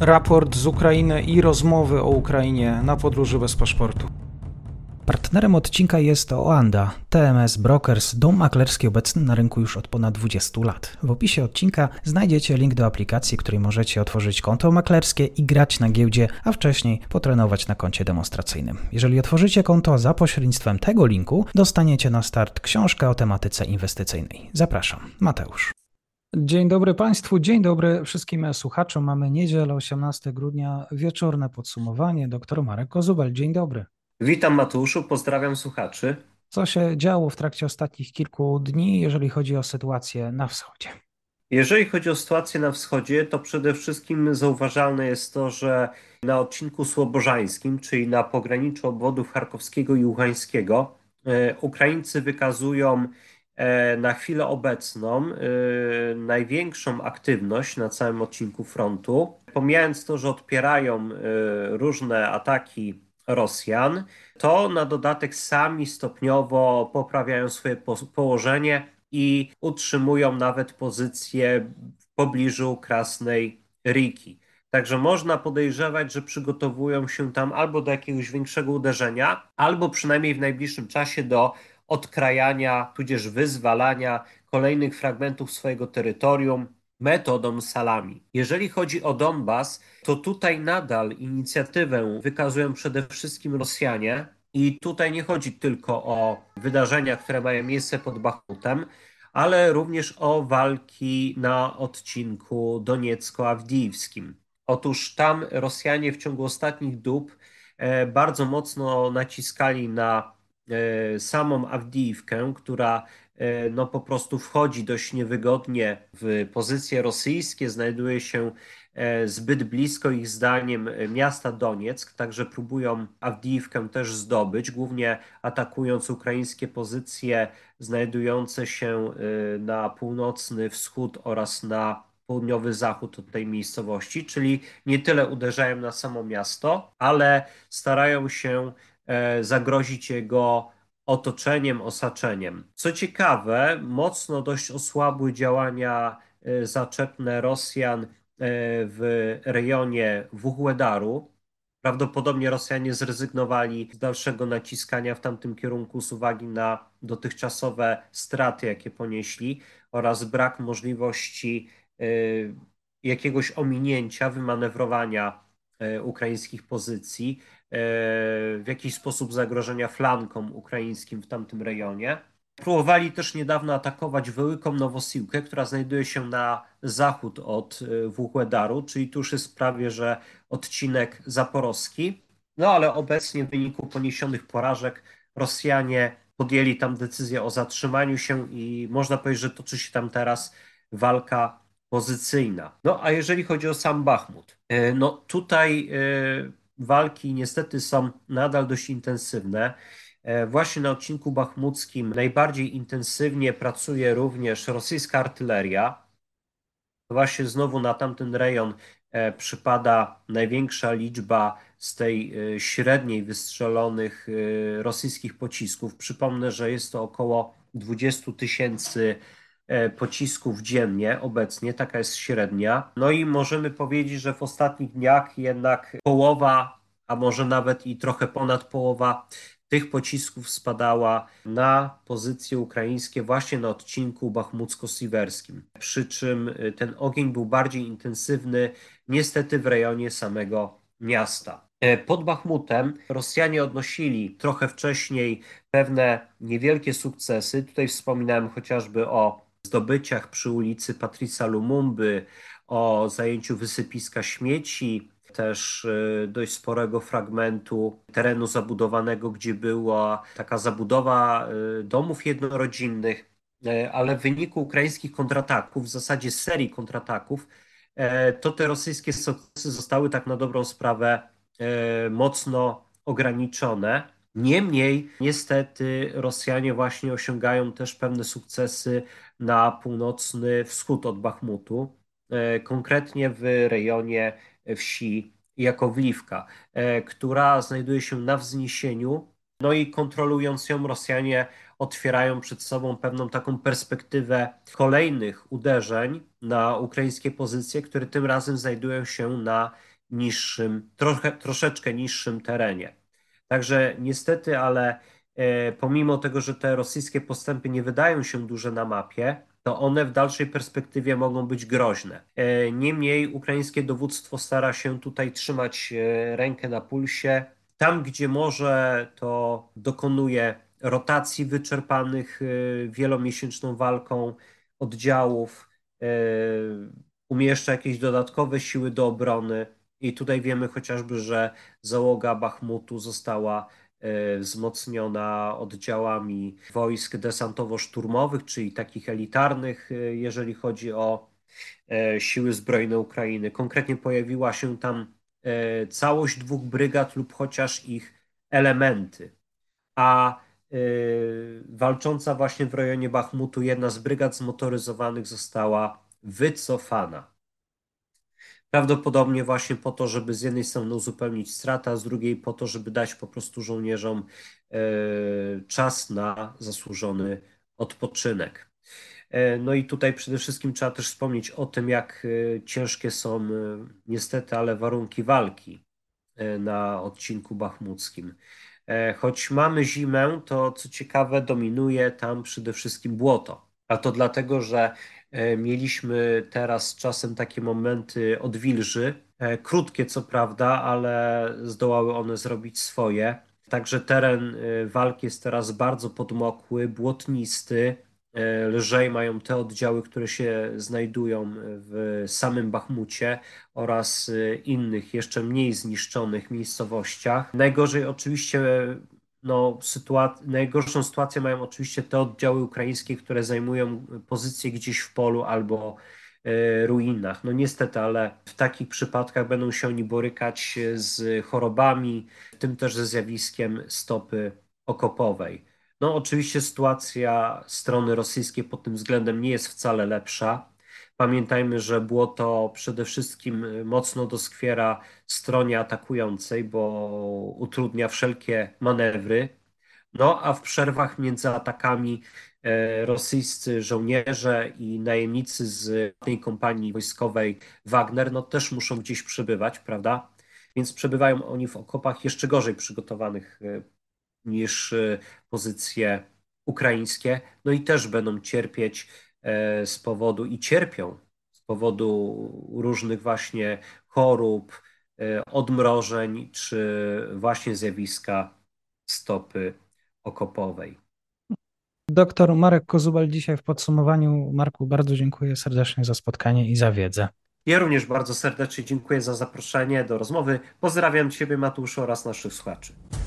raport z Ukrainy i rozmowy o Ukrainie na podróży bez paszportu. Partnerem odcinka jest Oanda, TMS Brokers, dom maklerski obecny na rynku już od ponad 20 lat. W opisie odcinka znajdziecie link do aplikacji, w której możecie otworzyć konto maklerskie i grać na giełdzie, a wcześniej potrenować na koncie demonstracyjnym. Jeżeli otworzycie konto za pośrednictwem tego linku, dostaniecie na start książkę o tematyce inwestycyjnej. Zapraszam, Mateusz. Dzień dobry Państwu, dzień dobry wszystkim słuchaczom. Mamy niedzielę, 18 grudnia, wieczorne podsumowanie. Doktor Marek Kozubal, dzień dobry. Witam Mateuszu, pozdrawiam słuchaczy. Co się działo w trakcie ostatnich kilku dni, jeżeli chodzi o sytuację na wschodzie? Jeżeli chodzi o sytuację na wschodzie, to przede wszystkim zauważalne jest to, że na odcinku słobożańskim, czyli na pograniczu obwodów charkowskiego i ługańskiego, Ukraińcy wykazują na chwilę obecną największą aktywność na całym odcinku frontu. Pomijając to, że odpierają różne ataki Rosjan, to na dodatek sami stopniowo poprawiają swoje położenie i utrzymują nawet pozycję w pobliżu Krasnej Riki. Także można podejrzewać, że przygotowują się tam albo do jakiegoś większego uderzenia, albo przynajmniej w najbliższym czasie do odkrajania, tudzież wyzwalania kolejnych fragmentów swojego terytorium metodą salami. Jeżeli chodzi o Donbas, to tutaj nadal inicjatywę wykazują przede wszystkim Rosjanie i tutaj nie chodzi tylko o wydarzenia, które mają miejsce pod Bachutem, ale również o walki na odcinku doniecko-awdijskim. Otóż tam Rosjanie w ciągu ostatnich dób bardzo mocno naciskali na samą Awdijwkę, która po prostu wchodzi dość niewygodnie w pozycje rosyjskie, znajduje się zbyt blisko ich zdaniem miasta Donieck, także próbują Awdijwkę też zdobyć, głównie atakując ukraińskie pozycje znajdujące się na północny wschód oraz na południowy zachód od tej miejscowości, czyli nie tyle uderzają na samo miasto, ale starają się zagrozić jego otoczeniem, osaczeniem. Co ciekawe, mocno dość osłabły działania zaczepne Rosjan w rejonie Wuhledaru. Prawdopodobnie Rosjanie zrezygnowali z dalszego naciskania w tamtym kierunku z uwagi na dotychczasowe straty, jakie ponieśli oraz brak możliwości jakiegoś ominięcia, wymanewrowania ukraińskich pozycji, w jakiś sposób zagrożenia flankom ukraińskim w tamtym rejonie. Próbowali też niedawno atakować Wielką Nowosiłkę, która znajduje się na zachód od Wuhledaru, czyli tu już jest prawie, że odcinek zaporowski. No ale obecnie w wyniku poniesionych porażek Rosjanie podjęli tam decyzję o zatrzymaniu się i można powiedzieć, że toczy się tam teraz walka pozycyjna. No a jeżeli chodzi o sam Bachmut, no tutaj walki niestety są nadal dość intensywne. Właśnie na odcinku bachmuckim najbardziej intensywnie pracuje również rosyjska artyleria. Właśnie znowu na tamten rejon przypada największa liczba z tej średniej wystrzelonych rosyjskich pocisków. Przypomnę, że jest to około 20 000 pocisków dziennie obecnie, taka jest średnia. No i możemy powiedzieć, że w ostatnich dniach jednak połowa, a może nawet i trochę ponad połowa tych pocisków spadała na pozycje ukraińskie właśnie na odcinku bachmucko-siwerskim. Przy czym ten ogień był bardziej intensywny niestety w rejonie samego miasta. Pod Bachmutem Rosjanie odnosili trochę wcześniej pewne niewielkie sukcesy. Tutaj wspominałem chociażby o zdobyciach przy ulicy Patricia Lumumby, o zajęciu wysypiska śmieci, też dość sporego fragmentu terenu zabudowanego, gdzie była taka zabudowa domów jednorodzinnych, ale w wyniku ukraińskich kontrataków, w zasadzie serii kontrataków, to te rosyjskie sukcesy zostały tak na dobrą sprawę mocno ograniczone. Niemniej niestety Rosjanie właśnie osiągają też pewne sukcesy na północny wschód od Bachmutu, konkretnie w rejonie wsi Jakowliwka, która znajduje się na wzniesieniu, no i kontrolując ją Rosjanie otwierają przed sobą pewną taką perspektywę kolejnych uderzeń na ukraińskie pozycje, które tym razem znajdują się na niższym, troszeczkę niższym terenie. Także niestety, ale pomimo tego, że te rosyjskie postępy nie wydają się duże na mapie, to one w dalszej perspektywie mogą być groźne. Niemniej ukraińskie dowództwo stara się tutaj trzymać rękę na pulsie. Tam, gdzie może, to dokonuje rotacji wyczerpanych wielomiesięczną walką oddziałów, umieszcza jakieś dodatkowe siły do obrony i tutaj wiemy chociażby, że załoga Bachmutu została wzmocniona oddziałami wojsk desantowo-szturmowych, czyli takich elitarnych, jeżeli chodzi o siły zbrojne Ukrainy. Konkretnie pojawiła się tam całość dwóch brygad lub chociaż ich elementy, a walcząca właśnie w rejonie Bachmutu jedna z brygad zmotoryzowanych została wycofana. Prawdopodobnie właśnie po to, żeby z jednej strony uzupełnić straty, a z drugiej po to, żeby dać po prostu żołnierzom czas na zasłużony odpoczynek. No i tutaj przede wszystkim trzeba też wspomnieć o tym, jak ciężkie są niestety, ale warunki walki na odcinku bachmuckim. Choć mamy zimę, to co ciekawe dominuje tam przede wszystkim błoto. A to dlatego, że mieliśmy teraz czasem takie momenty odwilży, krótkie co prawda, ale zdołały one zrobić swoje. Także teren walki jest teraz bardzo podmokły, błotnisty. Lżej mają te oddziały, które się znajdują w samym Bachmucie oraz innych jeszcze mniej zniszczonych miejscowościach. Najgorzej oczywiście, najgorszą sytuację mają oczywiście te oddziały ukraińskie, które zajmują pozycje gdzieś w polu albo ruinach. No niestety, ale w takich przypadkach będą się oni borykać z chorobami, w tym też ze zjawiskiem stopy okopowej. No oczywiście sytuacja strony rosyjskiej pod tym względem nie jest wcale lepsza. Pamiętajmy, że błoto przede wszystkim mocno doskwiera stronie atakującej, bo utrudnia wszelkie manewry. No a w przerwach między atakami rosyjscy żołnierze i najemnicy z tej kompanii wojskowej Wagner też muszą gdzieś przebywać, prawda? Więc przebywają oni w okopach jeszcze gorzej przygotowanych niż pozycje ukraińskie, no i też będą cierpieć z powodu i cierpią z powodu różnych właśnie chorób, odmrożeń czy właśnie zjawiska stopy okopowej. Doktor Marek Kozubal dzisiaj w podsumowaniu. Marku, bardzo dziękuję serdecznie za spotkanie i za wiedzę. Ja również bardzo serdecznie dziękuję za zaproszenie do rozmowy. Pozdrawiam Ciebie, Mateuszu, oraz naszych słuchaczy.